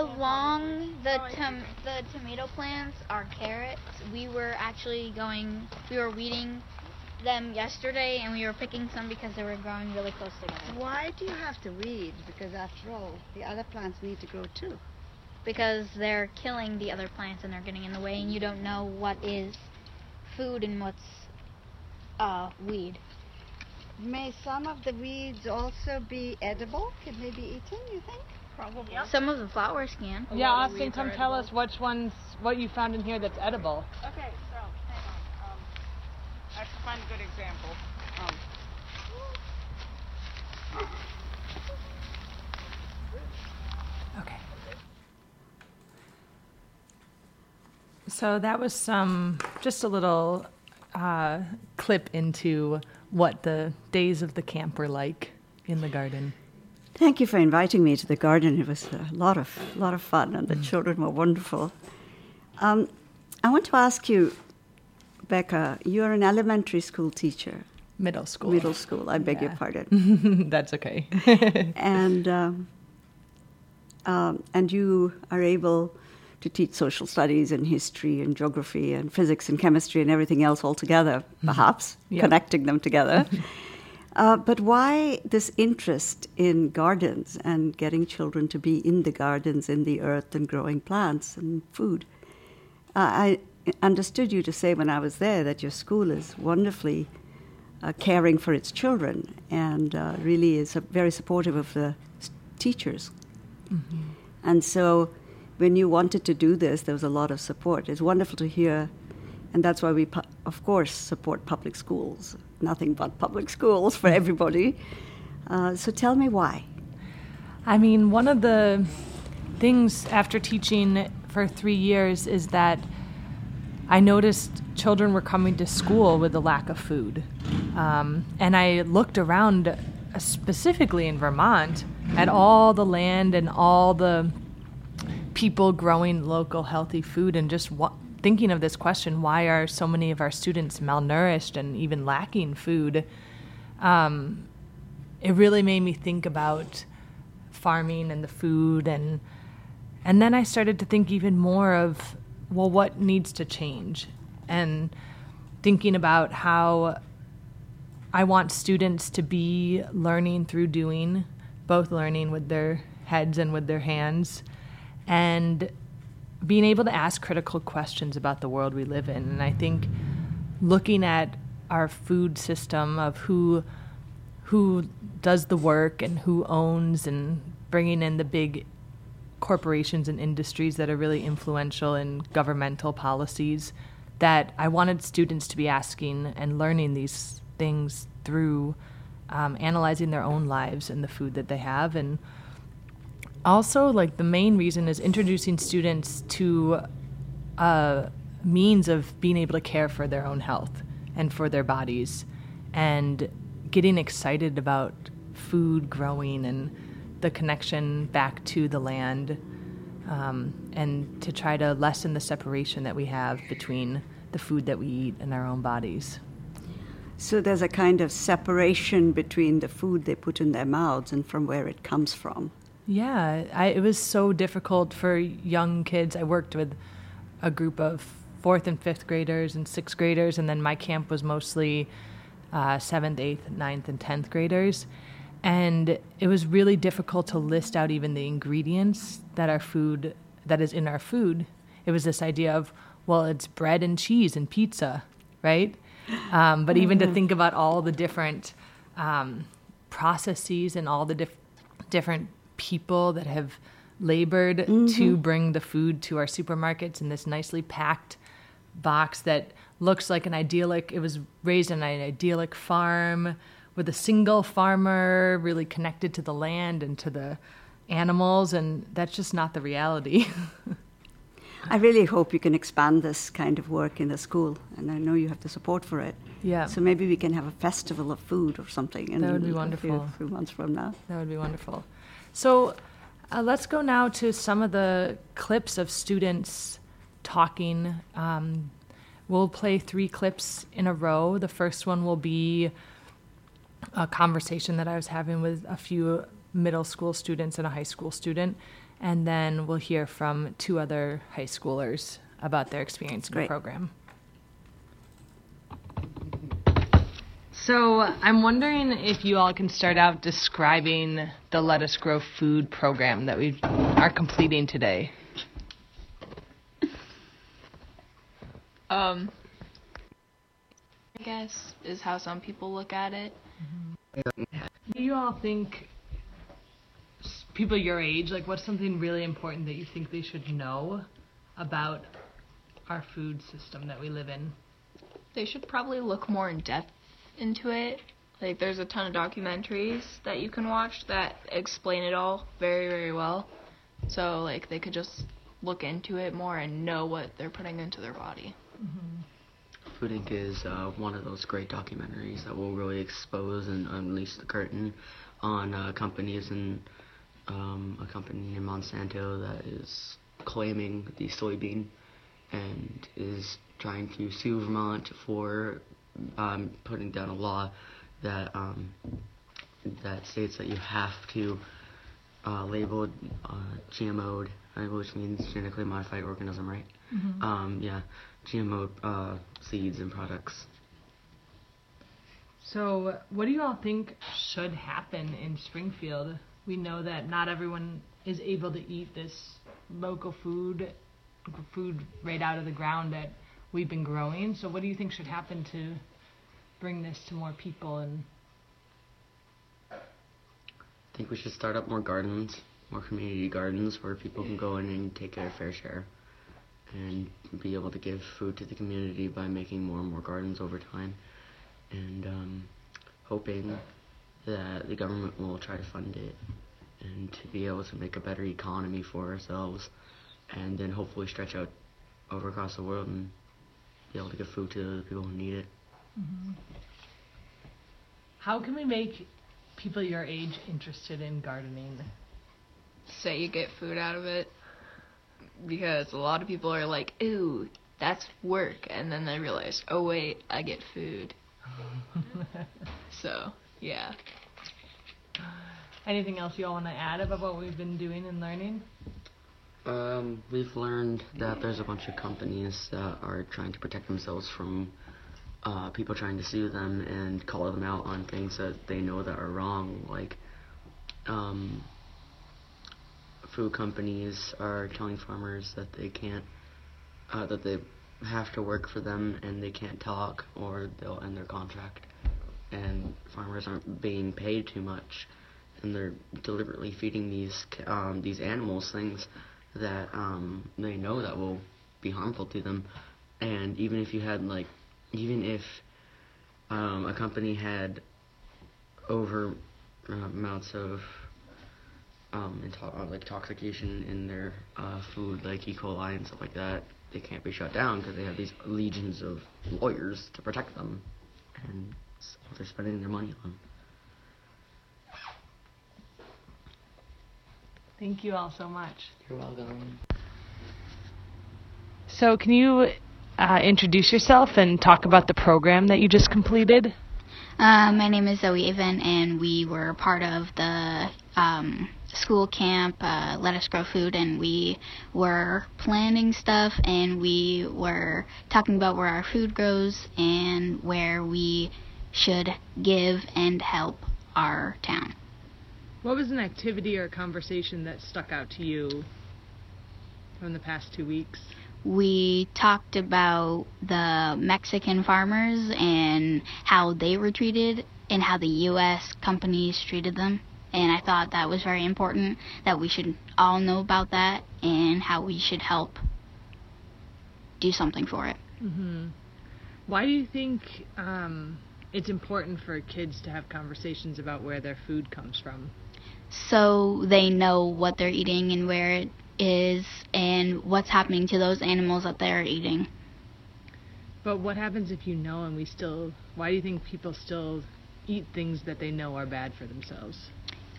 along the tomato plants are carrots. We were actually going, we were weeding them yesterday, and we were picking some because they were growing really close together. Why do you have to weed? Because after all, the other plants need to grow too. Because they're killing the other plants and they're getting in the way, and you don't know what is food and what's weed. May some of the weeds also be edible? Can they be eaten, you think? Probably. Some of the flowers can. Yeah, Austin, come tell us which ones, what you found in here that's edible. Okay, so, hang on. I have to find a good example. Okay. So that was some, just a little clip into what the days of the camp were like in the garden. Thank you for inviting me to the garden. It was a lot of fun, and the children were wonderful. I want to ask you, Becca, you're an elementary school teacher. Middle school. Middle school, I beg your pardon. That's okay. And you are able to teach social studies and history and geography and physics and chemistry and everything else all together, perhaps, connecting them together. But why this interest in gardens and getting children to be in the gardens, in the earth, and growing plants and food? I understood you to say when I was there that your school is wonderfully caring for its children and really is very supportive of the teachers. Mm-hmm. And so when you wanted to do this, there was a lot of support. It's wonderful to hear, and that's why we, of course, support public schools. Nothing but public schools for everybody. So tell me why. I mean, one of the things after teaching for 3 years is that I noticed children were coming to school with a lack of food. And I looked around, specifically in Vermont, at all the land and all the people growing local healthy food, and just thinking of this question, why are so many of our students malnourished and even lacking food? It really made me think about farming and the food, and then I started to think even more of, well, what needs to change? And thinking about how I want students to be learning through doing, both learning with their heads and with their hands, and being able to ask critical questions about the world we live in. And I think looking at our food system of who does the work and who owns, and bringing in the big corporations and industries that are really influential in governmental policies, that I wanted students to be asking and learning these things through analyzing their own lives and the food that they have. And also, like, the main reason is introducing students to a means of being able to care for their own health and for their bodies, and getting excited about food growing and the connection back to the land, and to try to lessen the separation that we have between the food that we eat and our own bodies. So there's a kind of separation between the food they put in their mouths and from where it comes from. Yeah, it was so difficult for young kids. I worked with a group of 4th and 5th graders and 6th graders, and then my camp was mostly 7th, 8th, 9th, and 10th graders. And it was really difficult to list out even the ingredients that our food, that is in our food. It was this idea of, well, it's bread and cheese and pizza, right? But even to think about all the different processes and all the different people that have labored to bring the food to our supermarkets in this nicely packed box that looks like an idyllic, it was raised on an idyllic farm with a single farmer, really connected to the land and to the animals, and that's just not the reality. I really hope you can expand this kind of work in the school, and I know you have the support for it. Yeah. So maybe we can have a festival of food or something. That would be wonderful. A few months from now. That would be wonderful. So let's go now to some of the clips of students talking. We'll play 3 clips in a row. The first one will be a conversation that I was having with a few middle school students and a high school student. And then we'll hear from two other high schoolers about their experience in the program. So I'm wondering if you all can start out describing the Lettuce Grow food program that we are completing today. I guess is how some people look at it. Do you all think people your age, like what's something really important that you think they should know about our food system that we live in? They should probably look more in depth into it. Like, there's a ton of documentaries that you can watch that explain it all very, very well. So, like, they could just look into it more and know what they're putting into their body. Mm-hmm. Food Inc. is one of those great documentaries that will really expose and unleash the curtain on companies and a company in Monsanto that is claiming the soybean and is trying to sue Vermont for putting down a law that that states that you have to label GMO'd, which means genetically modified organism, right? Mm-hmm. GMO seeds and products. So what do you all think should happen in Springfield? We know that not everyone is able to eat this local food right out of the ground that we've been growing. So what do you think should happen to bring this to more people? And I think we should start up more gardens, more community gardens where people can go in and take their fair share and be able to give food to the community by making more and more gardens over time, and hoping that the government will try to fund it and to be able to make a better economy for ourselves, and then hopefully stretch out over across the world and be able to give food to the people who need it. Mm-hmm. How can we make people your age interested in gardening? Say you get food out of it, because a lot of people are like, "Ooh, that's work," and then they realize, "Oh wait, I get food." So, yeah. Anything else you all want to add about what we've been doing and learning? We've learned that there's a bunch of companies that are trying to protect themselves from people trying to sue them and call them out on things that they know that are wrong. Like, food companies are telling farmers that they can't, that they have to work for them and they can't talk or they'll end their contract. And farmers aren't being paid too much, and they're deliberately feeding these animals things that they know that will be harmful to them. And even if you had a company had over amounts of intoxication in their food, like E. coli and stuff like that, they can't be shut down because they have these legions of lawyers to protect them, and that's what they're spending their money on. Thank you all so much. You're welcome. So can you introduce yourself and talk about the program that you just completed? My name is Zoe Avon, and we were part of the school camp, Lettuce Grow Food, and we were planning stuff, and we were talking about where our food grows and where we should give and help our town. What was an activity or conversation that stuck out to you from the past 2 weeks? We talked about the Mexican farmers and how they were treated and how the U.S. companies treated them. And I thought that was very important, that we should all know about that and how we should help do something for it. Mm-hmm. Why do you think it's important for kids to have conversations about where their food comes from? So they know what they're eating and where it is and what's happening to those animals that they're eating. But what happens if you know and why do you think people still eat things that they know are bad for themselves?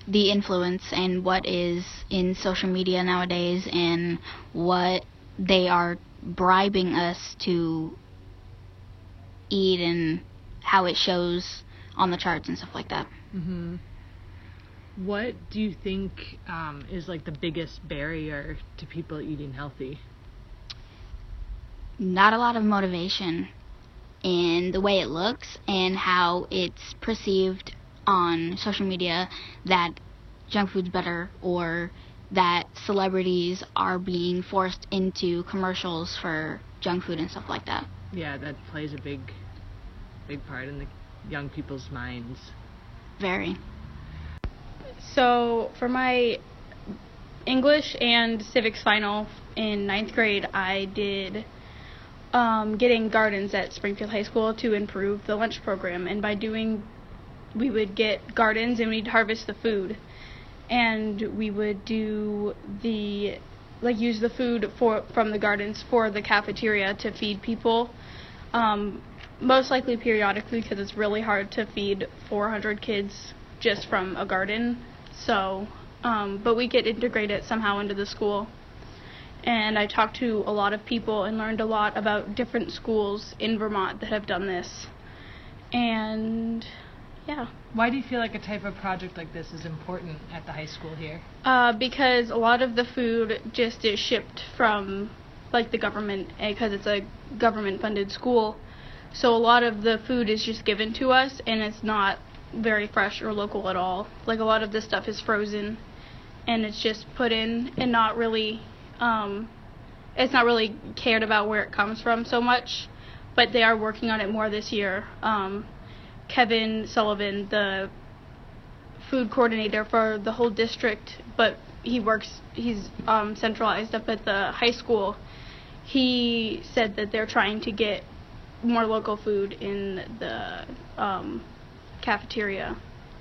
The influence and what is in social media nowadays and what they are bribing us to eat and how it shows on the charts and stuff like that. Mm-hmm. What do you think is like the biggest barrier to people eating healthy? Not a lot of motivation in the way it looks and how it's perceived on social media that junk food's better or that celebrities are being forced into commercials for junk food and stuff like that. Yeah, that plays a big part in the young people's minds. Very. So for my English and civics final in 9th grade, I did getting gardens at Springfield High School to improve the lunch program. And by doing, we would get gardens and we'd harvest the food. And we would do the, like, use the food from the gardens for the cafeteria to feed people, most likely periodically because it's really hard to feed 400 kids just from a garden. So, but we get integrated somehow into the school. And I talked to a lot of people and learned a lot about different schools in Vermont that have done this. And yeah. Why do you feel like a type of project like this is important at the high school here? Because a lot of the food just is shipped from, like, the government, because it's a government-funded school. So a lot of the food is just given to us, and it's not very fresh or local at all. Like, a lot of this stuff is frozen, and it's just put in and not really, it's not really cared about where it comes from so much. But they are working on it more this year. Kevin Sullivan, the food coordinator for the whole district, but he's centralized up at the high school, he said that they're trying to get more local food in the cafeteria,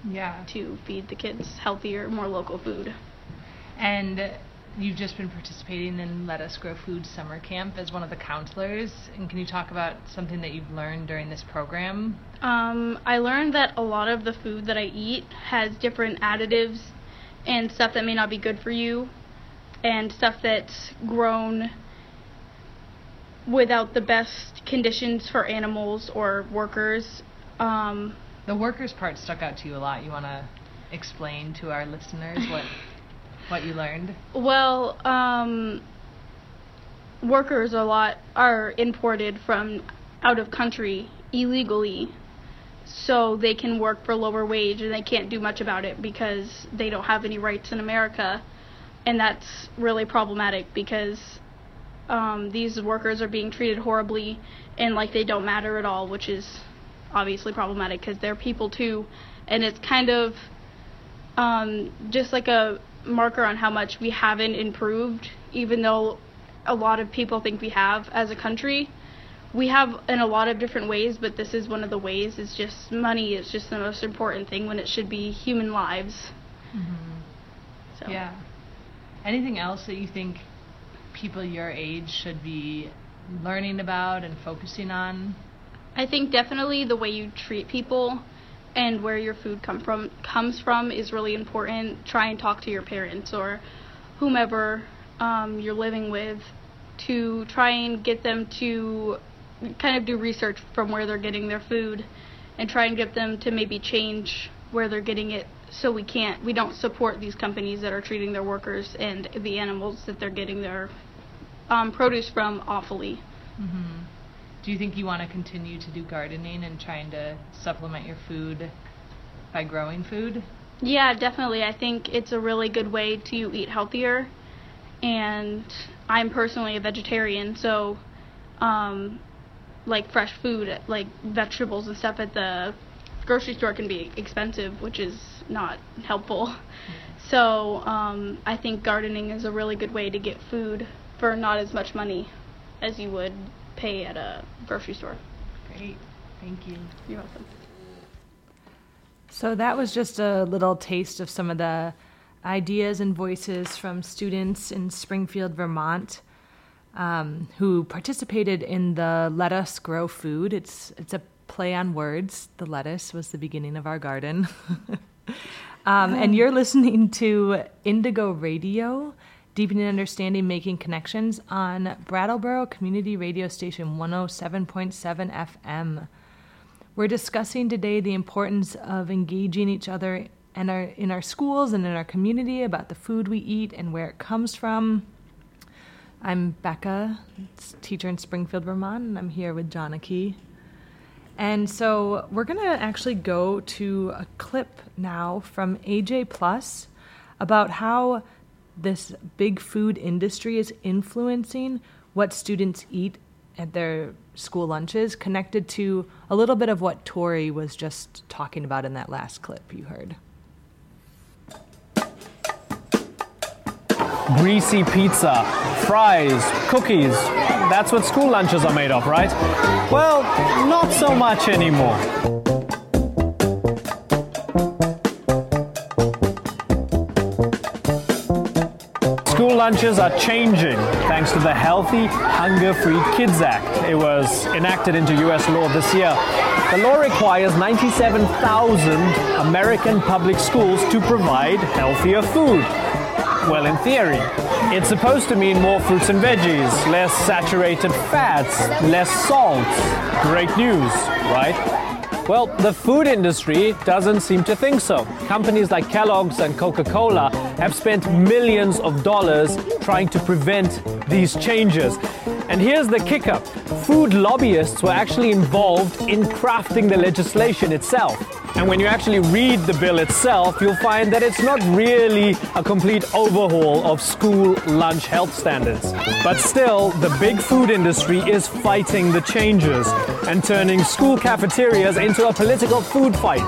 yeah, to feed the kids healthier, more local food. And you've just been participating in Lettuce Grow Food Summer Camp as one of the counselors. And can you talk about something that you've learned during this program? I learned that a lot of the food that I eat has different additives and stuff that may not be good for you and stuff that's grown without the best conditions for animals or workers. The workers part stuck out to you a lot. You want to explain to our listeners what you learned? Well, workers are imported from out of country illegally, so they can work for lower wage and they can't do much about it because they don't have any rights in America, and that's really problematic because these workers are being treated horribly and like they don't matter at all, which is obviously problematic because they're people too, and it's kind of just like a marker on how much we haven't improved, even though a lot of people think we have as a country. We have in a lot of different ways, but this is one of the ways. It's just money is just the most important thing when it should be human lives. Mm-hmm. So. Yeah. Anything else that you think people your age should be learning about and focusing on? I think definitely the way you treat people and where your food comes from is really important. Try and talk to your parents or whomever you're living with to try and get them to kind of do research from where they're getting their food and try and get them to maybe change where they're getting it so we don't support these companies that are treating their workers and the animals that they're getting their produce from awfully. Mm-hmm. Do you think you want to continue to do gardening and trying to supplement your food by growing food? Yeah, definitely. I think it's a really good way to eat healthier. And I'm personally a vegetarian, so like fresh food, like vegetables and stuff at the grocery store can be expensive, which is not helpful. Mm-hmm. So I think gardening is a really good way to get food for not as much money as you would pay at a grocery store. Great. Thank you. You're welcome. So that was just a little taste of some of the ideas and voices from students in Springfield, Vermont, who participated in the Lettuce Grow Food. It's a play on words. The lettuce was the beginning of our garden. And you're listening to Indigo Radio, Deepening Understanding, Making Connections on Brattleboro Community Radio Station 107.7 FM. We're discussing today the importance of engaging each other and in our schools and in our community about the food we eat and where it comes from. I'm Becca, teacher in Springfield, Vermont, and I'm here with Janaki. And so we're going to actually go to a clip now from AJ Plus about how this big food industry is influencing what students eat at their school lunches, connected to a little bit of what Tori was just talking about in that last clip you heard. Greasy pizza, fries, cookies, that's what school lunches are made of, right? Well, not so much anymore. School lunches are changing thanks to the Healthy Hunger-Free Kids Act. It was enacted into U.S. law this year. The law requires 97,000 American public schools to provide healthier food. Well, in theory, it's supposed to mean more fruits and veggies, less saturated fats, less salt. Great news, right? Well, the food industry doesn't seem to think so. Companies like Kellogg's and Coca-Cola have spent millions of dollars trying to prevent these changes. And here's the kicker. Food lobbyists were actually involved in crafting the legislation itself. And when you actually read the bill itself, you'll find that it's not really a complete overhaul of school lunch health standards. But still, the big food industry is fighting the changes and turning school cafeterias into a political food fight.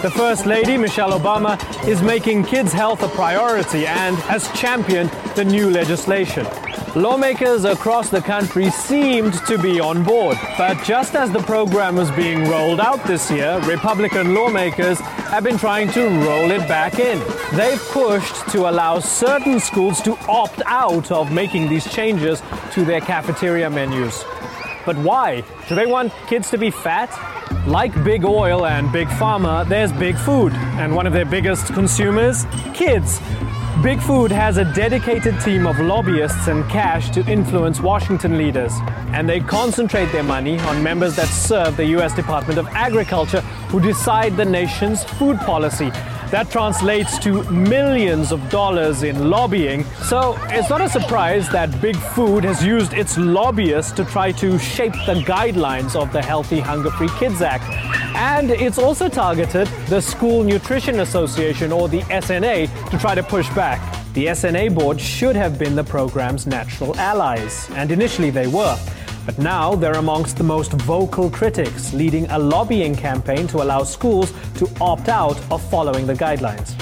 The First Lady, Michelle Obama, is making kids' health a priority and has championed the new legislation. Lawmakers across the country seemed to be on board. But just as the program was being rolled out this year, Republican lawmakers have been trying to roll it back in. They've pushed to allow certain schools to opt out of making these changes to their cafeteria menus. But why? Do they want kids to be fat? Like Big Oil and Big Pharma, there's Big Food. And one of their biggest consumers? Kids. Big Food has a dedicated team of lobbyists and cash to influence Washington leaders. And they concentrate their money on members that serve the U.S. Department of Agriculture, who decide the nation's food policy. That translates to millions of dollars in lobbying. So it's not a surprise that Big Food has used its lobbyists to try to shape the guidelines of the Healthy Hunger-Free Kids Act. And it's also targeted the School Nutrition Association, or the SNA, to try to push back. The SNA board should have been the program's natural allies, and initially they were. But now they're amongst the most vocal critics, leading a lobbying campaign to allow schools to opt out of following the guidelines.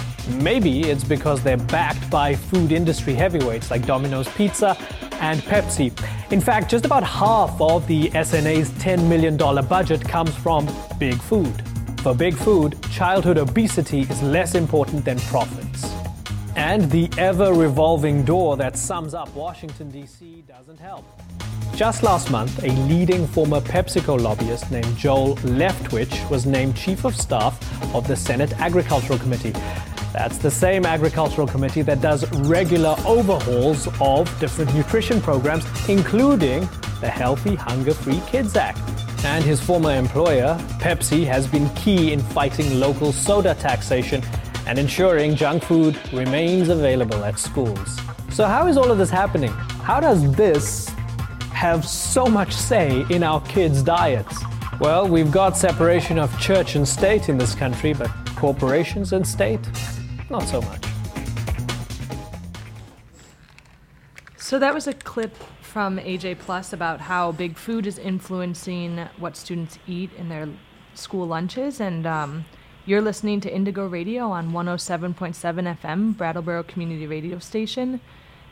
Maybe it's because they're backed by food industry heavyweights like Domino's Pizza and Pepsi. In fact, just about half of the SNA's $10 million budget comes from Big Food. For Big Food, childhood obesity is less important than profits. And the ever-revolving door that sums up Washington, D.C. doesn't help. Just last month, a leading former PepsiCo lobbyist named Joel Leftwich was named Chief of Staff of the Senate Agricultural Committee. That's the same Agricultural Committee that does regular overhauls of different nutrition programs, including the Healthy Hunger-Free Kids Act. And his former employer, Pepsi, has been key in fighting local soda taxation and ensuring junk food remains available at schools. So how is all of this happening? How does this have so much say in our kids' diets? Well, we've got separation of church and state in this country, but corporations and state, not so much. So that was a clip from AJ Plus about how Big Food is influencing what students eat in their school lunches. And you're listening to Indigo Radio on 107.7 FM, Brattleboro Community Radio Station.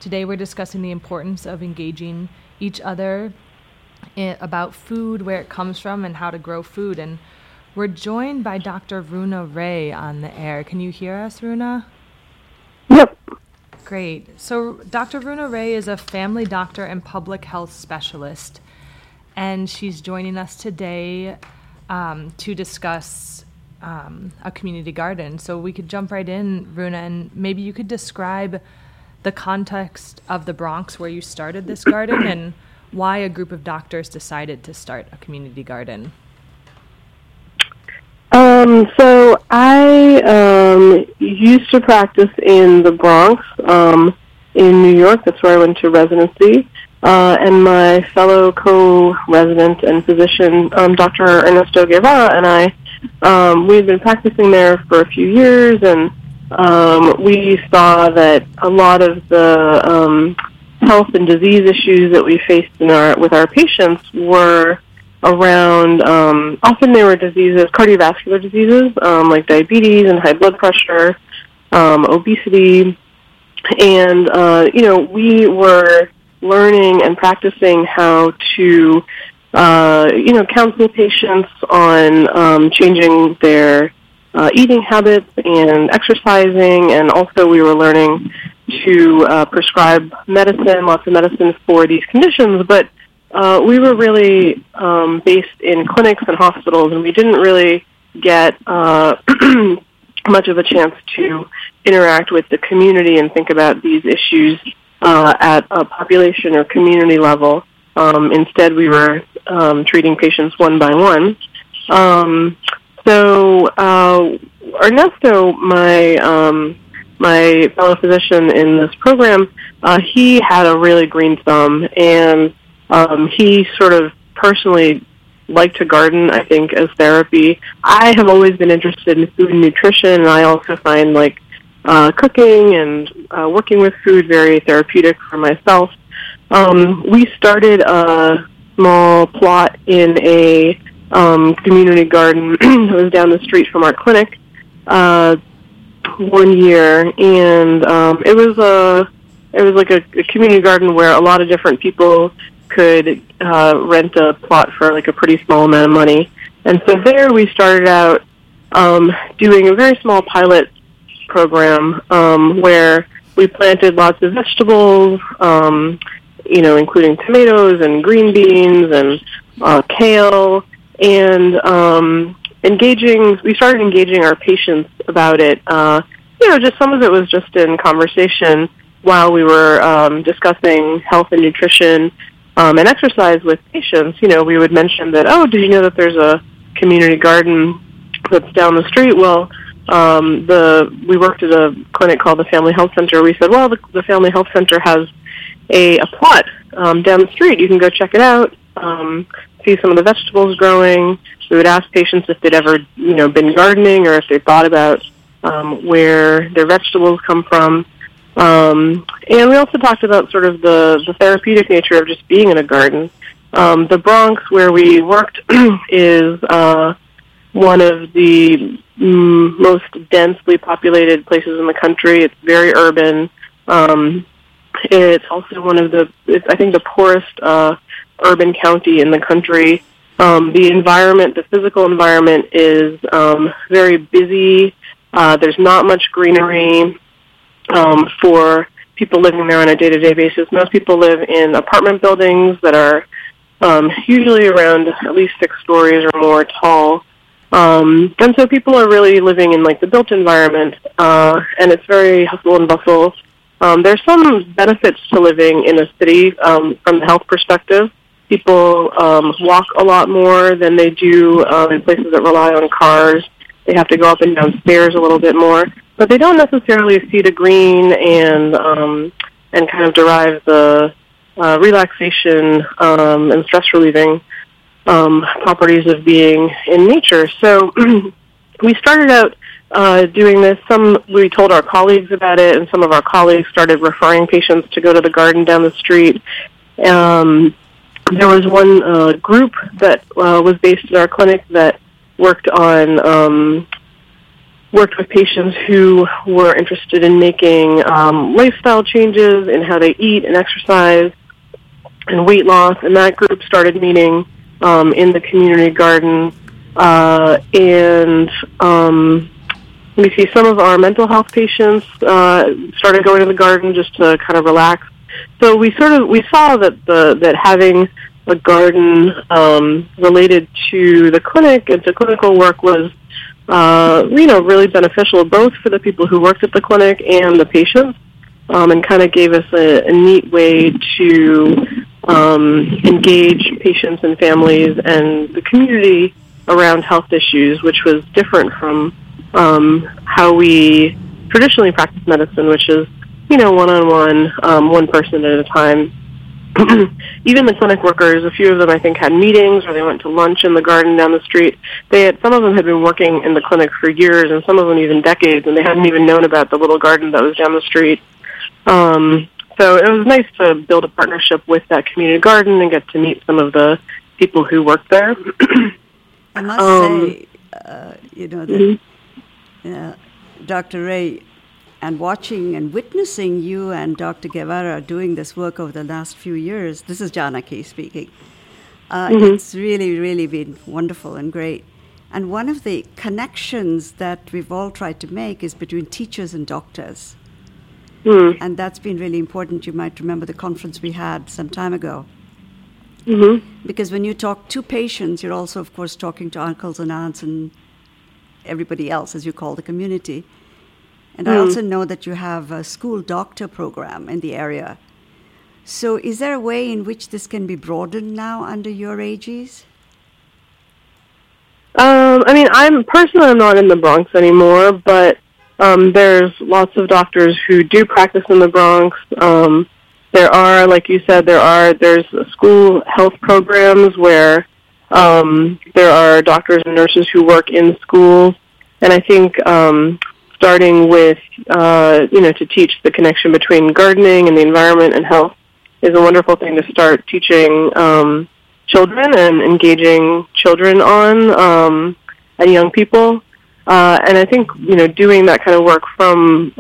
Today we're discussing the importance of engaging each other about food, where it comes from, and how to grow food. And we're joined by Dr. Runa Ray on the air. Can you hear us, Runa? Yep. Great. So Dr. Runa Ray is a family doctor and public health specialist, and she's joining us today to discuss a community garden. So we could jump right in, Runa, and maybe you could describe the context of the Bronx where you started this garden and why a group of doctors decided to start a community garden. So I used to practice in the Bronx in New York. That's where I went to residency. And my fellow co-resident and physician, Dr. Ernesto Guevara, and I, we had been practicing there for a few years, and we saw that a lot of the health and disease issues that we faced in our with our patients were around, often they were diseases, cardiovascular diseases, like diabetes and high blood pressure, obesity, and, you know, we were learning and practicing how to, you know, counsel patients on changing their eating habits and exercising, and also we were learning to prescribe medicine, lots of medicine for these conditions, but we were really based in clinics and hospitals, and we didn't really get much of a chance to interact with the community and think about these issues at a population or community level. Instead, we were treating patients one by one. So Ernesto, my fellow physician in this program, he had a really green thumb, and he sort of personally liked to garden, I think, as therapy. I have always been interested in food and nutrition, and I also find, like, cooking and working with food very therapeutic for myself. We started a small plot in a community garden that was down the street from our clinic one year, and it was like a community garden where a lot of different people could rent a plot for like a pretty small amount of money. And so there we started out doing a very small pilot program where we planted lots of vegetables, you know, including tomatoes and green beans and kale, and we started engaging our patients about it. You know, just some of it was just in conversation while we were discussing health and nutrition and exercise with patients. You know, we would mention that, oh, did you know that there's a community garden that's down the street? Well, we worked at a clinic called the Family Health Center. We said, well, the Family Health Center has a plot down the street. You can go check it out, see some of the vegetables growing. We would ask patients if they'd ever, you know, been gardening or if they thought about where their vegetables come from. And we also talked about sort of the therapeutic nature of just being in a garden. The Bronx, where we worked, is one of the most densely populated places in the country. It's very urban. It's also one of the poorest urban county in the country. The environment, the physical environment, is very busy. There's not much greenery for people living there on a day-to-day basis. Most people live in apartment buildings that are usually around at least 6 stories or more tall. And so people are really living in, like, the built environment, and it's very hustle and bustle. There's some benefits to living in a city from the health perspective. People walk a lot more than they do in places that rely on cars. They have to go up and down stairs a little bit more. But they don't necessarily see the green and kind of derive the relaxation and stress-relieving properties of being in nature. So we started out doing this. We told our colleagues about it, and some of our colleagues started referring patients to go to the garden down the street. There was one group that was based at our clinic that worked with patients who were interested in making lifestyle changes in how they eat and exercise and weight loss, and that group started meeting in the community garden. We see some of our mental health patients started going to the garden just to kind of relax. So we saw that that having a garden related to the clinic and to clinical work was really beneficial, both for the people who worked at the clinic and the patients, and kind of gave us a neat way to engage patients and families and the community around health issues, which was different from how we traditionally practice medicine, which is, you know, one-on-one, one person at a time. Even the clinic workers, a few of them I think had meetings or they went to lunch in the garden down the street. Some of them had been working in the clinic for years and some of them even decades, and they hadn't even known about the little garden that was down the street. So it was nice to build a partnership with that community garden and get to meet some of the people who work there. I must say, you know, that, Dr. Ray, and watching and witnessing you and Dr. Guevara doing this work over the last few years, this is Janaki speaking, it's really, really been wonderful and great. And one of the connections that we've all tried to make is between teachers and doctors. And that's been really important. You might remember the conference we had some time ago. Because when you talk to patients, you're also, of course, talking to uncles and aunts and everybody else, as you call the community. And I also know that you have a school doctor program in the area. So is there a way in which this can be broadened now under your AGs? I mean, I'm not in the Bronx anymore, but there's lots of doctors who do practice in the Bronx. There are, like you said, there's school health programs where there are doctors and nurses who work in schools. And I think... starting with, you know, to teach the connection between gardening and the environment and health is a wonderful thing to start teaching children and engaging children on and young people. And I think, you know, doing that kind of work from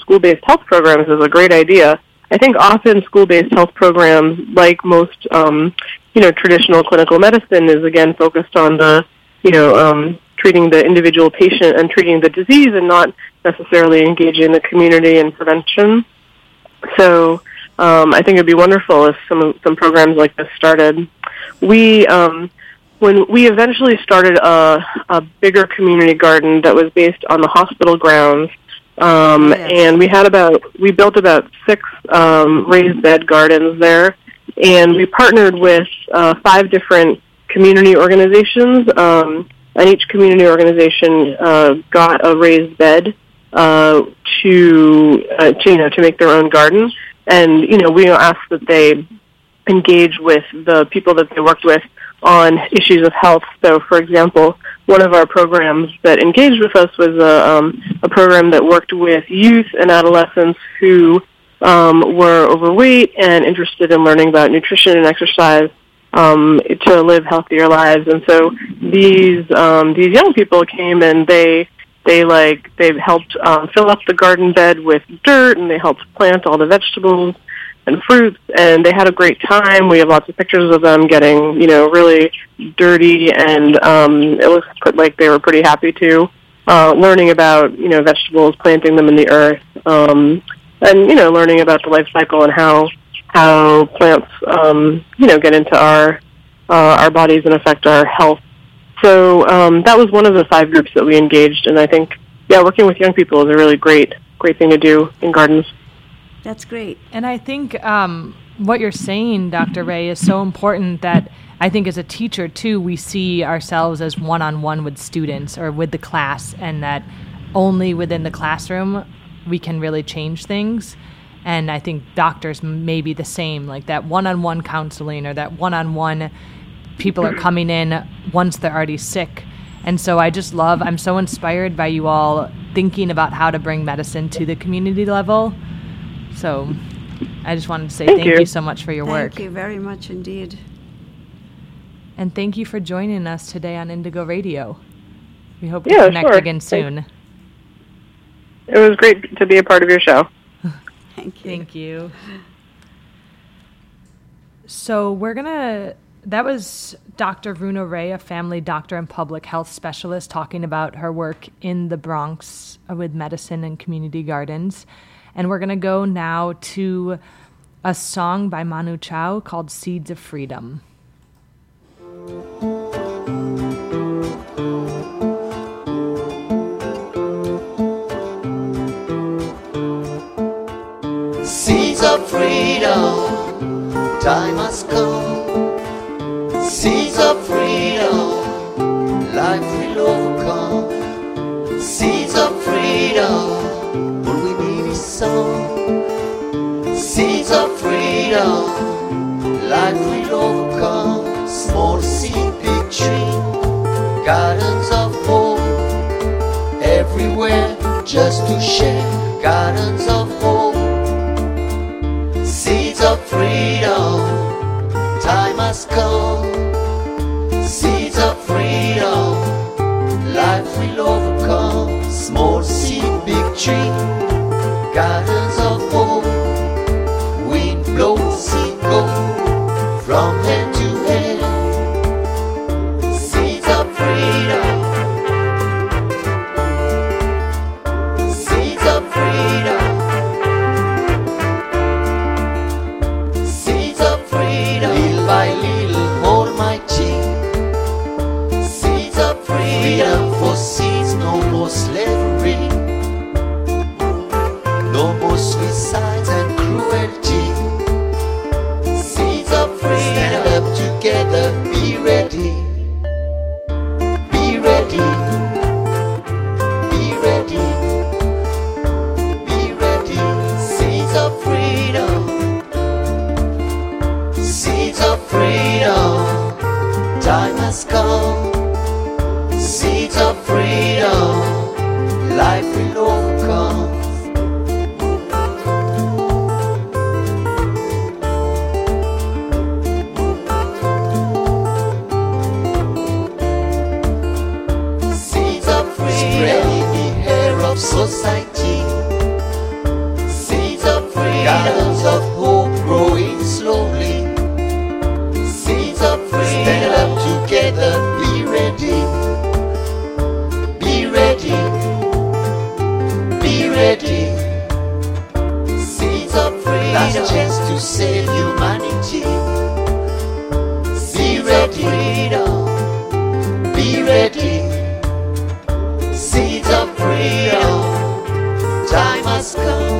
school-based health programs is a great idea. I think often school-based health programs, like most, you know, traditional clinical medicine, is again focused on the, you know, treating the individual patient and treating the disease and not necessarily engaging the community in prevention. So I think it would be wonderful if some programs like this started. We, when we eventually started a bigger community garden that was based on the hospital grounds, and we built about six raised bed gardens there, and we partnered with 5 different community organizations, and each community organization got a raised bed to you know, to make their own garden. And, you know, we asked that they engage with the people that they worked with on issues of health. So, for example, one of our programs that engaged with us was a program that worked with youth and adolescents who were overweight and interested in learning about nutrition and exercise, to live healthier lives. And so these young people came and they've helped fill up the garden bed with dirt, and they helped plant all the vegetables and fruits, and they had a great time. We have lots of pictures of them getting, you know, really dirty, and it looks like they were pretty happy too, learning about, you know, vegetables, planting them in the earth, and, you know, learning about the life cycle and how plants, you know, get into our bodies and affect our health. So that was one of the 5 groups that we engaged, and I think, working with young people is a really great thing to do in gardens. That's great. And I think what you're saying, Dr. Ray, is so important that I think as a teacher, too, we see ourselves as one-on-one with students or with the class, and that only within the classroom we can really change things. And I think doctors may be the same, like that one-on-one counseling or that one-on-one people are coming in once they're already sick. And so I'm so inspired by you all thinking about how to bring medicine to the community level. So I just wanted to say thank you so much for your work. Thank you very much indeed. And thank you for joining us today on Indigo Radio. We hope to connect again soon. It was great to be a part of your show. Thank you. So that was Dr. Runa Ray, a family doctor and public health specialist, talking about her work in the Bronx with medicine and community gardens. And we're going to go now to a song by Manu Chao called Seeds of Freedom. Freedom, time has come. Seeds of freedom, freedom. All we need is some seeds of freedom. Life will overcome. Small seed, big tree. Gardens of hope everywhere, just to share. Gardens of hope, seeds of freedom. Time has come. Seeds of freedom. Life will overcome. Small seed, big tree. Gardens of hope. Wind blows, seed go from hand to hand. Seeds of freedom. Seeds of freedom. Seeds of freedom. Little by little, almighty. Seeds of freedom. No more seeds, no more slavery, no more suicides and cruelty. Seeds of freedom, stand up together, be ready, be ready, be ready, be ready. Seeds of freedom, seeds of freedom. Time has come. Seeds of freedom, life will overcome. Seeds of freedom, spreading the hair of society. Seeds of freedom, gardens of hope growing slowly. Seeds of freedom, stand up together, be ready. Be ready, seeds of freedom, last chance to save humanity. Be ready, freedom, be ready, seeds of freedom, time has come.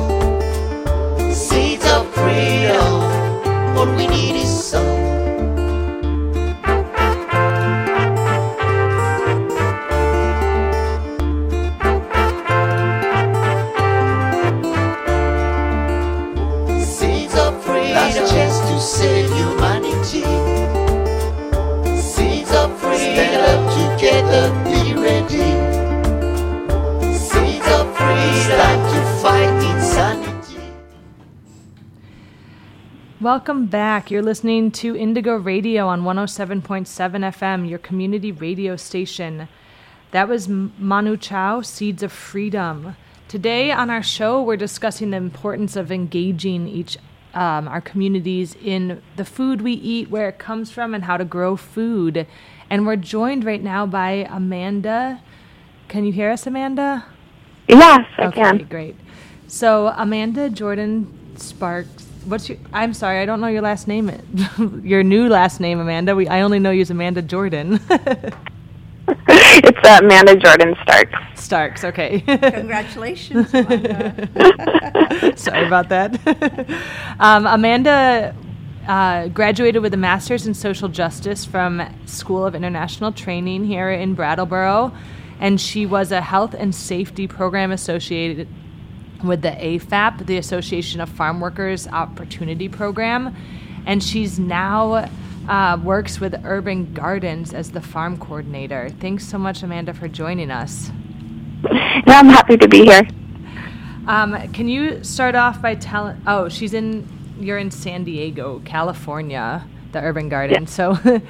Seeds of freedom, all we need is some. Save humanity. Seeds of freedom. Stand up together. Be ready. Seeds of freedom. It's time to fight insanity. Welcome back. You're listening to Indigo Radio on 107.7 FM, your community radio station. That was Manu Chao, Seeds of Freedom. Today on our show, we're discussing the importance of engaging each other. Our communities in the food we eat, where it comes from, and how to grow food. And we're joined right now by Amanda. Can you hear us, Amanda? Yes, okay, I can. Great. So Amanda Jordan Starks. I'm sorry, I don't know your last name. Your new last name, Amanda. I only know you as Amanda Jordan. It's Amanda Jordan Starks. Starks, okay. Congratulations, Amanda. Sorry about that. Amanda graduated with a Master's in Social Justice from School of International Training here in Brattleboro, and she was a Health and Safety Program associated with the AFAP, the Association of Farm Workers Opportunity Program, and she's now... works with Urban Gardens as the farm coordinator. Thanks so much, Amanda, for joining us. Yeah, I'm happy to be here. Can you start off by telling... Oh, you're in San Diego, California, the Urban Gardens. Yeah. So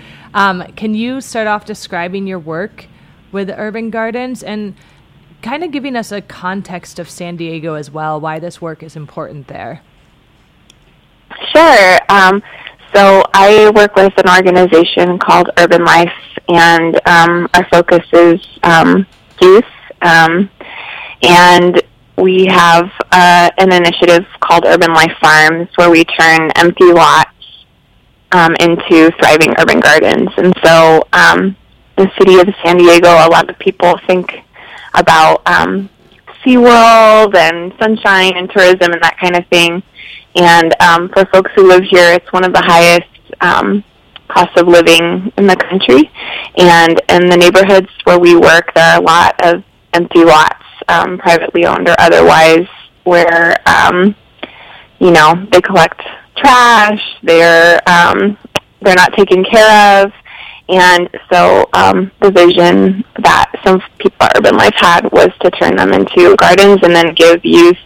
can you start off describing your work with Urban Gardens and kind of giving us a context of San Diego as well, why this work is important there? Sure. So I work with an organization called Urban Life, and our focus is youth, and we have an initiative called Urban Life Farms where we turn empty lots into thriving urban gardens. And so the city of San Diego, a lot of people think about SeaWorld and sunshine and tourism and that kind of thing. And for folks who live here, it's one of the highest costs of living in the country. And in the neighborhoods where we work, there are a lot of empty lots privately owned or otherwise, where, you know, they collect trash, they're not taken care of. And so the vision that some people at Urban Life had was to turn them into gardens and then give youth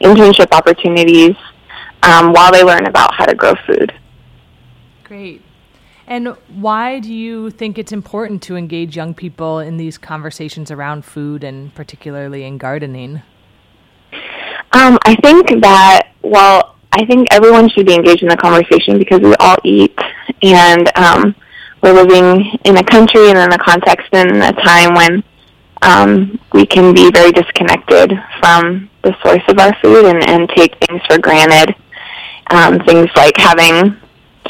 internship opportunities while they learn about how to grow food. Great. And why do you think it's important to engage young people in these conversations around food and particularly in gardening? I think that, well, I think everyone should be engaged in the conversation because we all eat, and we're living in a country and in a context and in a time when we can be very disconnected from the source of our food and take things for granted. Things like having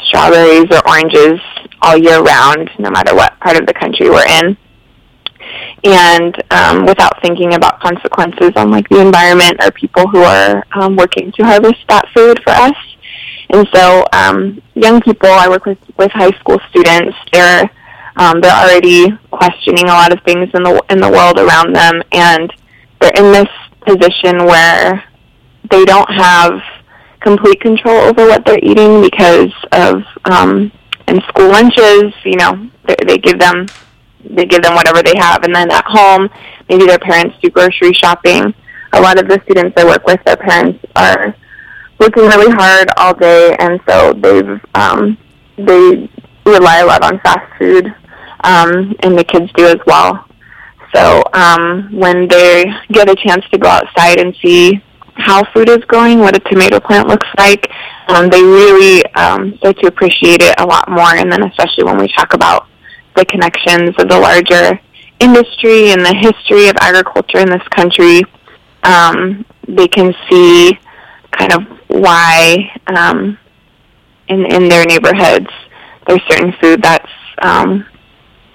strawberries or oranges all year round, no matter what part of the country we're in. And without thinking about consequences on like the environment or people who are working to harvest that food for us. And so young people, I work with high school students, they're already questioning a lot of things in the world around them, and they're in this position where they don't have complete control over what they're eating because of in school lunches, you know, they give them whatever they have, and then at home, maybe their parents do grocery shopping. A lot of the students I work with, their parents are working really hard all day, and so they rely a lot on fast food, and the kids do as well. So when they get a chance to go outside and see how food is growing, what a tomato plant looks like, they really start to appreciate it a lot more, and then especially when we talk about the connections of the larger industry and the history of agriculture in this country, they can see kind of why in their neighborhoods there's certain food that's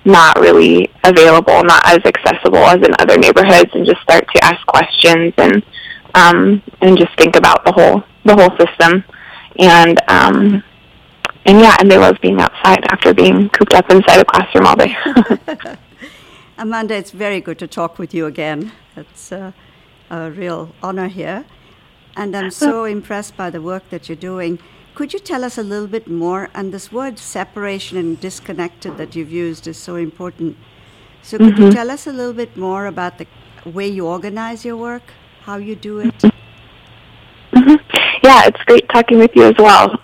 not really available, not as accessible as in other neighborhoods, and just start to ask questions and just think about the whole system, and they love being outside after being cooped up inside a classroom all day. Amanda, it's very good to talk with you again. It's a real honor here. And I'm so impressed by the work that you're doing. Could you tell us a little bit more? And this word separation and disconnected that you've used is so important. So could you tell us a little bit more about the way you organize your work, how you do it? Yeah, it's great talking with you as well.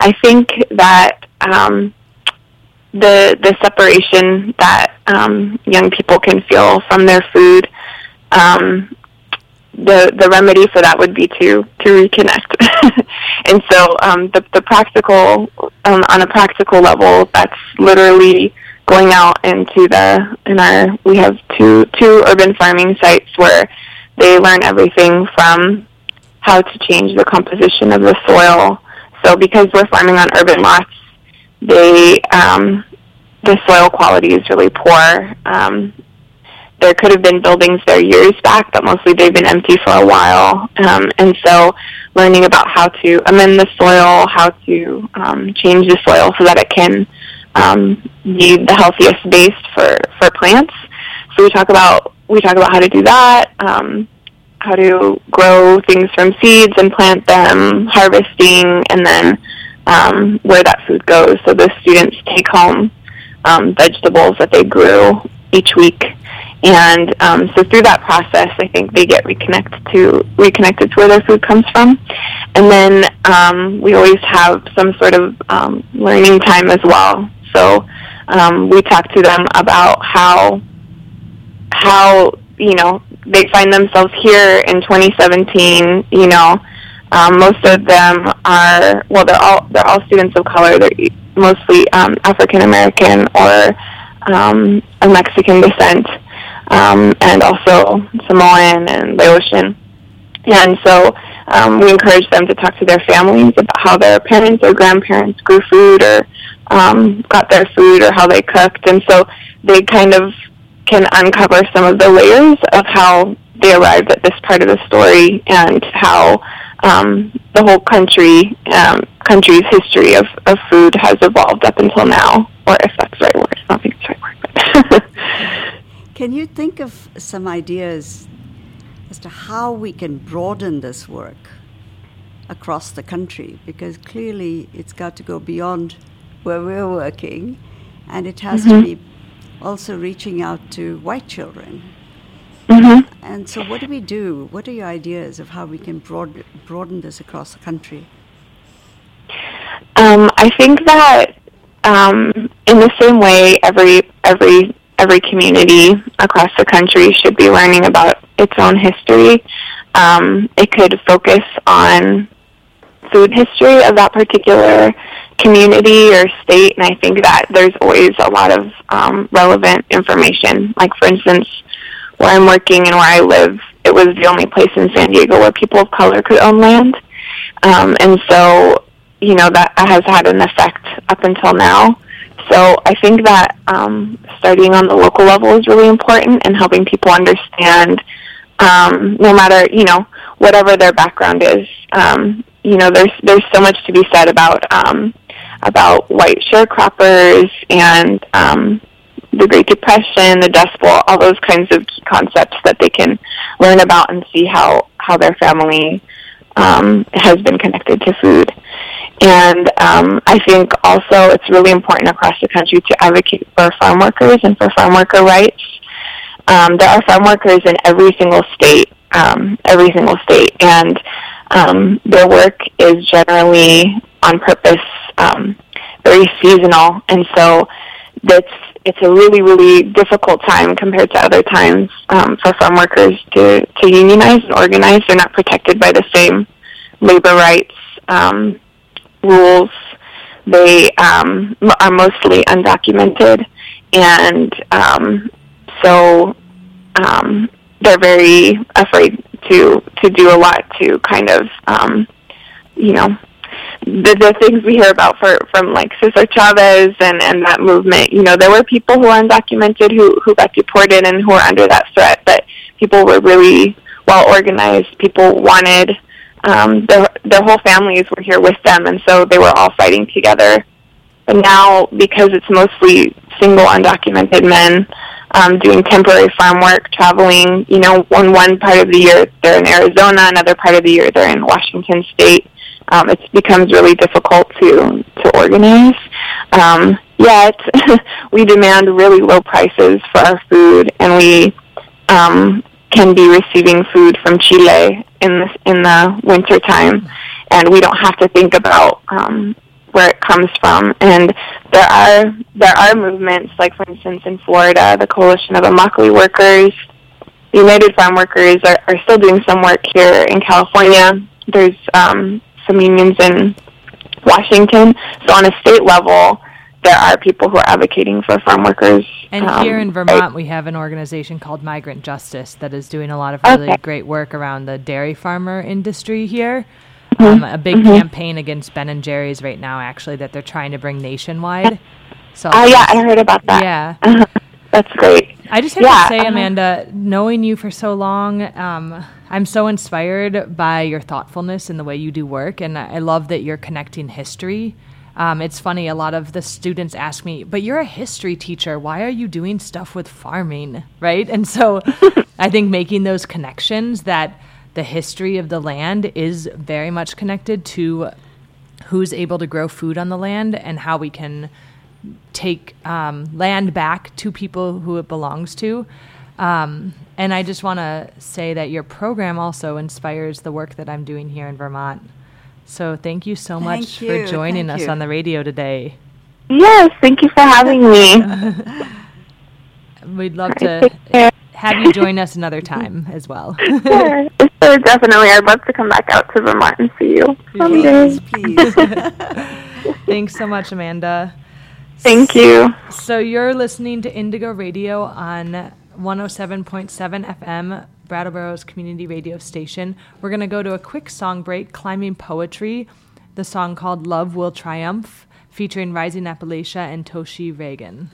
I think that the separation that young people can feel from their food, the remedy for that would be to reconnect. And so the practical, on a practical level, that's literally going out we have two urban farming sites where they learn everything from how to change the composition of the soil. So because we're farming on urban lots, the soil quality is really poor. There could have been buildings there years back, but mostly they've been empty for a while. And so learning about how to amend the soil, how to change the soil so that it can be the healthiest base for plants. So we talk about how to do that, how to grow things from seeds and plant them, harvesting, and then where that food goes. So the students take home vegetables that they grew each week. And so through that process, I think they get reconnected to where their food comes from. And then we always have some sort of learning time as well. So we talk to them about how you know, they find themselves here in 2017. You know, most of them are, well, they're all students of color. They're mostly African American or of Mexican descent, and also Samoan and Laotian. And so we encourage them to talk to their families about how their parents or grandparents grew food or got their food or how they cooked. And so they kind of can uncover some of the layers of how they arrived at this part of the story and how the whole country's history of food has evolved up until now, or if that's the right word. I don't think it's the right word. Can you think of some ideas as to how we can broaden this work across the country, because clearly it's got to go beyond where we're working, and it has mm-hmm. to be also reaching out to white children. Mm-hmm. And so what do we do? What are your ideas of how we can broaden this across the country? I think that in the same way every community across the country should be learning about its own history. It could focus on food history of that particular community or state, and I think that there's always a lot of relevant information. Like, for instance, where I'm working and where I live, it was the only place in San Diego where people of color could own land. And so, you know, that has had an effect up until now. So I think that starting on the local level is really important, and helping people understand, no matter, you know, whatever their background is, you know, there's so much to be said about white sharecroppers and the Great Depression, the Dust Bowl, all those kinds of key concepts that they can learn about and see how their family has been connected to food. And I think also it's really important across the country to advocate for farm workers and for farm worker rights. There are farm workers in every single state, and their work is generally on purpose, very seasonal, and so it's a really, really difficult time compared to other times for farm workers to unionize and organize. They're not protected by the same labor rights rules. They are mostly undocumented, and so they're very afraid to do a lot to kind of, you know, the things we hear about from like Cesar Chavez and that movement. You know, there were people who are undocumented who got deported and who were under that threat, but people were really well organized. People wanted, their whole families were here with them, and so they were all fighting together. But now, because it's mostly single undocumented men doing temporary farm work, traveling, you know, one part of the year they're in Arizona, another part of the year they're in Washington State. It becomes really difficult to organize. Yet, we demand really low prices for our food, and we can be receiving food from Chile in the winter time, and we don't have to think about where it comes from. And there are movements, like, for instance, in Florida, the Coalition of Immokalee Workers, the United Farm Workers are still doing some work here in California. There's some unions in Washington. So on a state level, there are people who are advocating for farm workers. And here in Vermont, right? We have an organization called Migrant Justice that is doing a lot of really great work around the dairy farmer industry here. Mm-hmm. A big campaign against Ben and Jerry's right now, actually, that they're trying to bring nationwide. So I heard about that. Yeah. Uh-huh. That's great. I just have to say, Amanda, knowing you for so long, I'm so inspired by your thoughtfulness and the way you do work, and I love that you're connecting history. It's funny, a lot of the students ask me, but you're a history teacher. Why are you doing stuff with farming, right? And so I think making those connections that the history of the land is very much connected to who's able to grow food on the land and how we can take land back to people who it belongs to. And I just want to say that your program also inspires the work that I'm doing here in Vermont. So thank you so much for joining us on the radio today. Yes, thank you for having me. We'd love to have you join us another time as well. Sure, definitely. I'd love to come back out to Vermont and see you. Please, please. Thanks so much, Amanda. Thank you. So you're listening to Indigo Radio on 107.7 FM, Brattleboro's community radio station. We're going to go to a quick song break, Climbing Poetry, the song called Love Will Triumph, featuring Rising Appalachia and Toshi Reagan.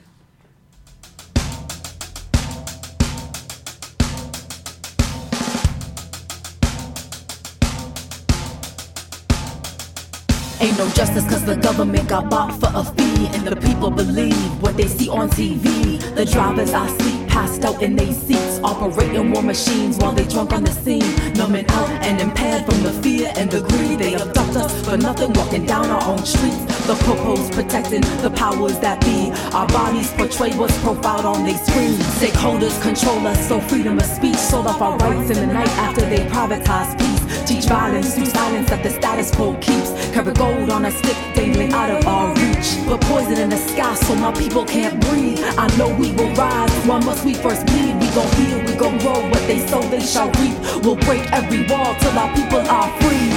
Ain't no justice cause the government got bought for a fee, and the people believe what they see on TV. The drivers are sleep passed out in their seats, operating war machines while they drunk on the scene, numbing out and impaired from the fear and the greed. They abduct us for nothing, walking down our own streets. The purpose protecting the powers that be. Our bodies portray what's profiled on their screens. Stakeholders control us, so freedom of speech sold off our rights in the night after they privatize peace. Teach violence through silence that the status quo keeps. Carry gold on a stick dangling out of our reach. But poison in the sky so my people can't breathe. I know we will rise, why must we first bleed? We gon' heal, we gon' grow, what they sow they shall reap. We'll break every wall till our people are free.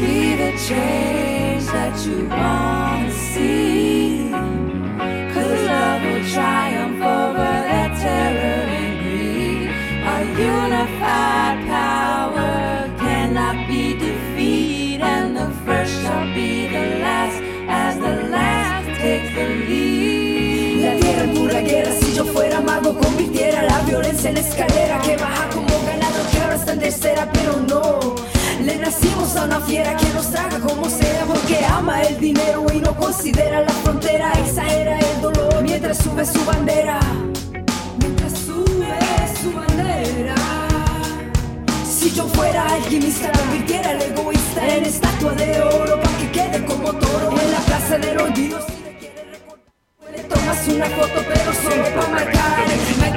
Be the change that you want to see, 'cause love will triumph over that terror and greed. Our unified power cannot be defeated, and the first shall be the last as the last takes the lead. La tierra en pura guerra, si yo fuera mago convirtiera la violencia en escalera, que baja como ganado, que ahora está en tercera, pero no, le nacimos a una fiera que nos traga como sea, porque ama el dinero y no considera la frontera, exagera el dolor mientras sube su bandera, mientras sube su bandera. Si yo fuera alquimista, convirtiera al egoísta en estatua de oro, para que quede como toro en la plaza del olvido. Tomas una foto pero solo para marcar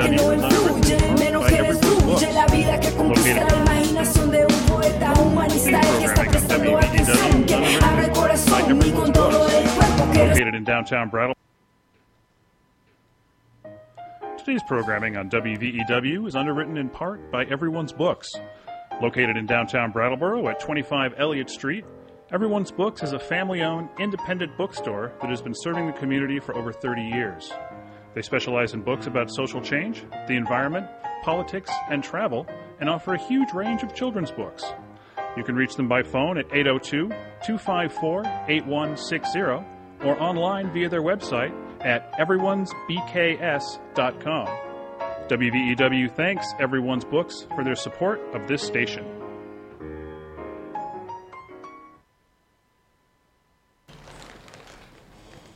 que no influye, menos que destruye la vida que conquista la imaginación de un poeta humanista que está prestando atención, que abre el corazón y con todo el cuerpo que located in downtown Brattleboro. Today's programming on WVEW is underwritten in part by Everyone's Books. Located in downtown Brattleboro at 25 Elliott Street, Everyone's Books is a family-owned, independent bookstore that has been serving the community for over 30 years. They specialize in books about social change, the environment, politics, and travel, and offer a huge range of children's books. You can reach them by phone at 802-254-8160 or online via their website at everyonesbks.com. WVEW thanks Everyone's Books for their support of this station.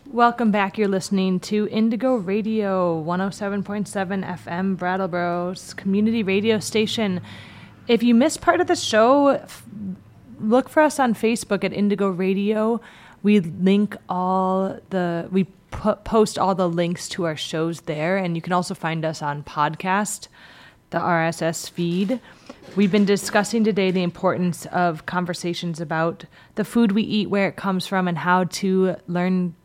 Welcome back. You're listening to Indigo Radio, 107.7 FM, Brattleboro's community radio station. If you missed part of the show, look for us on Facebook at Indigo Radio. We link all the, we post all the links to our shows there, and you can also find us on podcast, the RSS feed. We've been discussing today the importance of conversations about the food we eat, where it comes from, and how to learn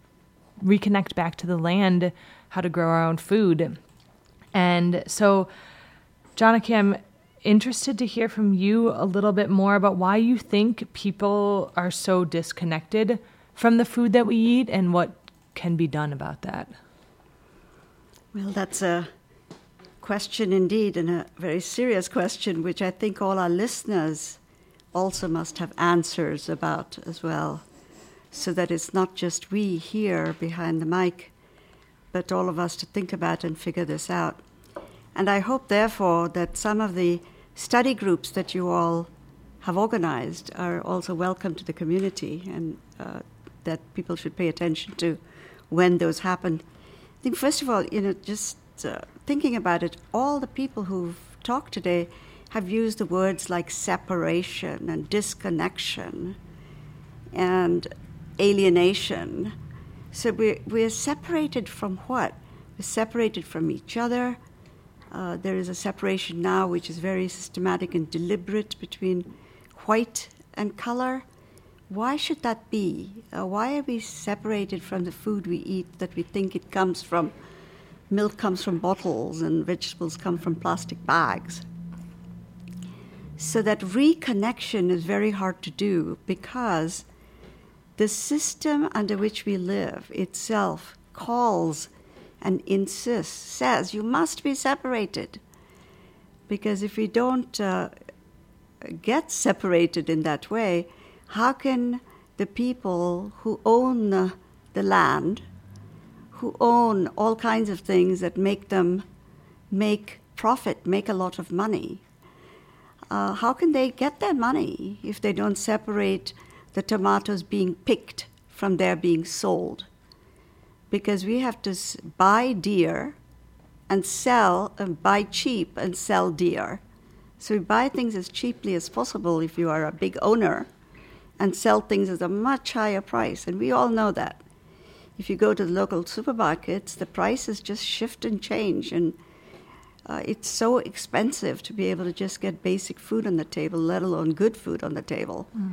reconnect back to the land, how to grow our own food. And so, Janaki, I'm interested to hear from you a little bit more about why you think people are so disconnected from the food that we eat and what can be done about that. Well, that's a question indeed, and a very serious question, which I think all our listeners also must have answers about as well. So that it's not just we here behind the mic, but all of us to think about and figure this out. And I hope, therefore, that some of the study groups that you all have organized are also welcome to the community, and that people should pay attention to when those happen. I think, first of all, just thinking about it, all the people who've talked today have used the words like separation and disconnection and alienation. So we're separated from what? We're separated from each other. There is a separation now which is very systematic and deliberate between white and color. Why should that be? Why are we separated from the food we eat that we think it comes from? Milk comes from bottles and vegetables come from plastic bags. So that reconnection is very hard to do because the system under which we live itself calls and insists, says you must be separated. Because if we don't get separated in that way, how can the people who own the land, who own all kinds of things that make them make profit, make a lot of money, how can they get their money if they don't separate the tomatoes being picked from their being sold? Because we have to buy dear and sell and buy cheap and sell dear. So we buy things as cheaply as possible if you are a big owner and sell things at a much higher price, and we all know that. If you go to the local supermarkets, the prices just shift and change, and it's so expensive to be able to just get basic food on the table, let alone good food on the table. Mm.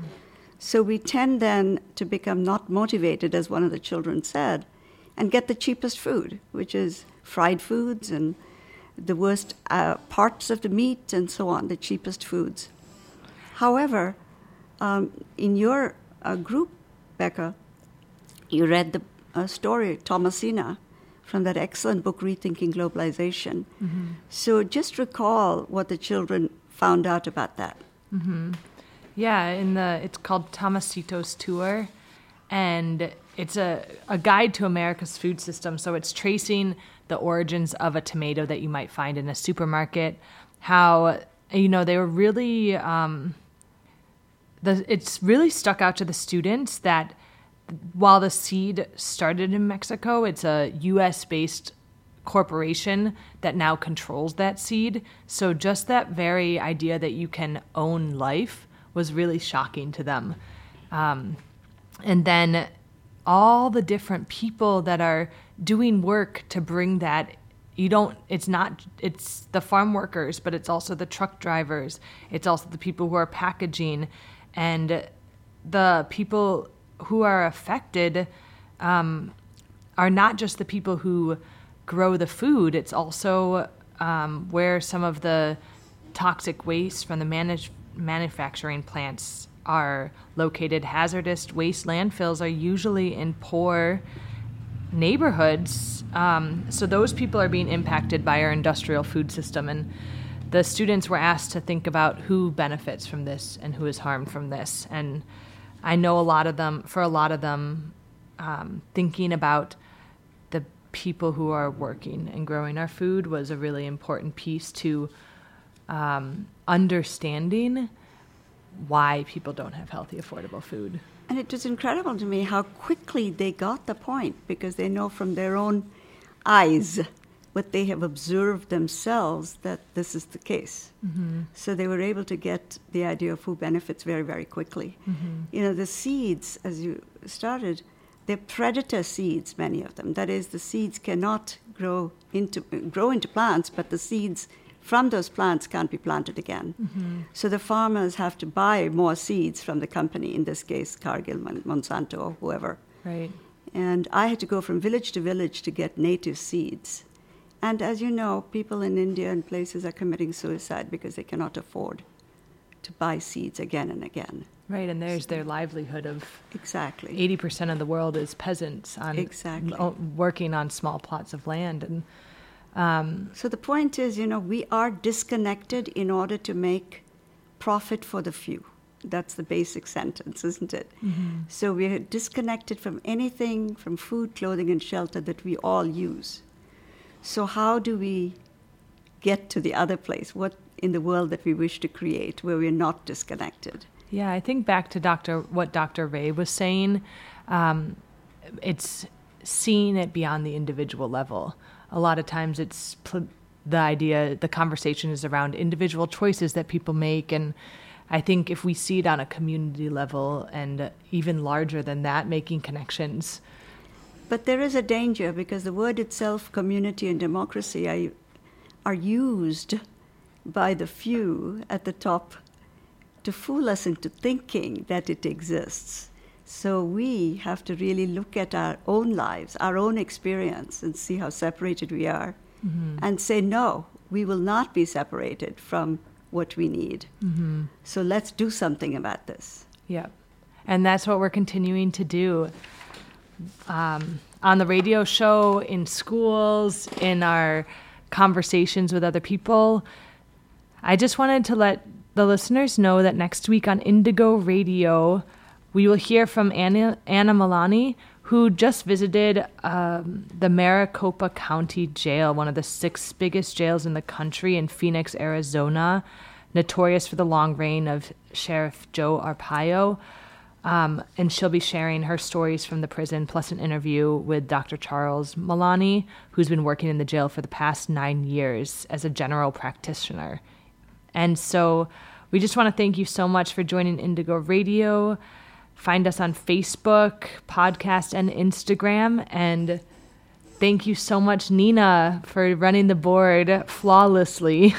So we tend then to become not motivated, as one of the children said, and get the cheapest food, which is fried foods and the worst parts of the meat and so on, the cheapest foods. However, in your group, Becca, you read the story, Thomasina, from that excellent book, Rethinking Globalization. Mm-hmm. So just recall what the children found out about that. Mm-hmm. Yeah, it's called Tomasito's Tour, and it's a guide to America's food system. So it's tracing the origins of a tomato that you might find in a supermarket, how, you know, they were really... it's really stuck out to the students that while the seed started in Mexico, it's a U.S.-based corporation that now controls that seed. So just that very idea that you can own life was really shocking to them. And then all the different people that are doing work to bring that. It's the farm workers, but it's also the truck drivers. It's also the people who are packaging. And the people who are affected are not just the people who grow the food. It's also where some of the toxic waste from the manufacturing plants are located. Hazardous waste landfills are usually in poor neighborhoods. So those people are being impacted by our industrial food system. And the students were asked to think about who benefits from this and who is harmed from this. And I know a lot of them, thinking about the people who are working and growing our food was a really important piece to understanding why people don't have healthy, affordable food. And it was incredible to me how quickly they got the point, because they know from their own eyes what they have observed themselves, that this is the case. Mm-hmm. So they were able to get the idea of who benefits very, very quickly. Mm-hmm. You know, the seeds, as you started, they're predator seeds, many of them. That is, the seeds cannot grow into plants, but the seeds from those plants can't be planted again. Mm-hmm. So the farmers have to buy more seeds from the company, in this case, Cargill, Monsanto, or whoever. Right. And I had to go from village to village to get native seeds. And as you know, people in India and places are committing suicide because they cannot afford to buy seeds again and again. Right, and there's their livelihood of... Exactly. 80% of the world is peasants working on small plots of land. And so the point is, you know, we are disconnected in order to make profit for the few. That's the basic sentence, isn't it? Mm-hmm. So we're disconnected from anything, from food, clothing, and shelter that we all use. So how do we get to the other place? What in the world that we wish to create where we're not disconnected? Yeah, I think back to what Dr. Ray was saying, it's seeing it beyond the individual level. A lot of times it's the conversation is around individual choices that people make. And I think if we see it on a community level and even larger than that, making connections. But there is a danger, because the word itself, community and democracy, are used by the few at the top to fool us into thinking that it exists. So we have to really look at our own lives, our own experience, and see how separated we are, mm-hmm. and say, no, we will not be separated from what we need. Mm-hmm. So let's do something about this. Yeah, and that's what we're continuing to do. On the radio show, in schools, in our conversations with other people. I just wanted to let the listeners know that next week on Indigo Radio, we will hear from Anna Milani, who just visited the Maricopa County Jail, one of the 6 biggest jails in the country in Phoenix, Arizona, notorious for the long reign of Sheriff Joe Arpaio. And she'll be sharing her stories from the prison, plus an interview with Dr. Charles Malani, who's been working in the jail for the past 9 years as a general practitioner. And so we just want to thank you so much for joining Indigo Radio. Find us on Facebook, podcast, and Instagram. And thank you so much, Nina, for running the board flawlessly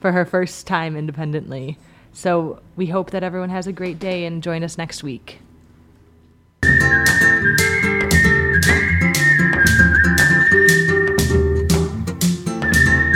for her first time independently. So we hope that everyone has a great day and join us next week.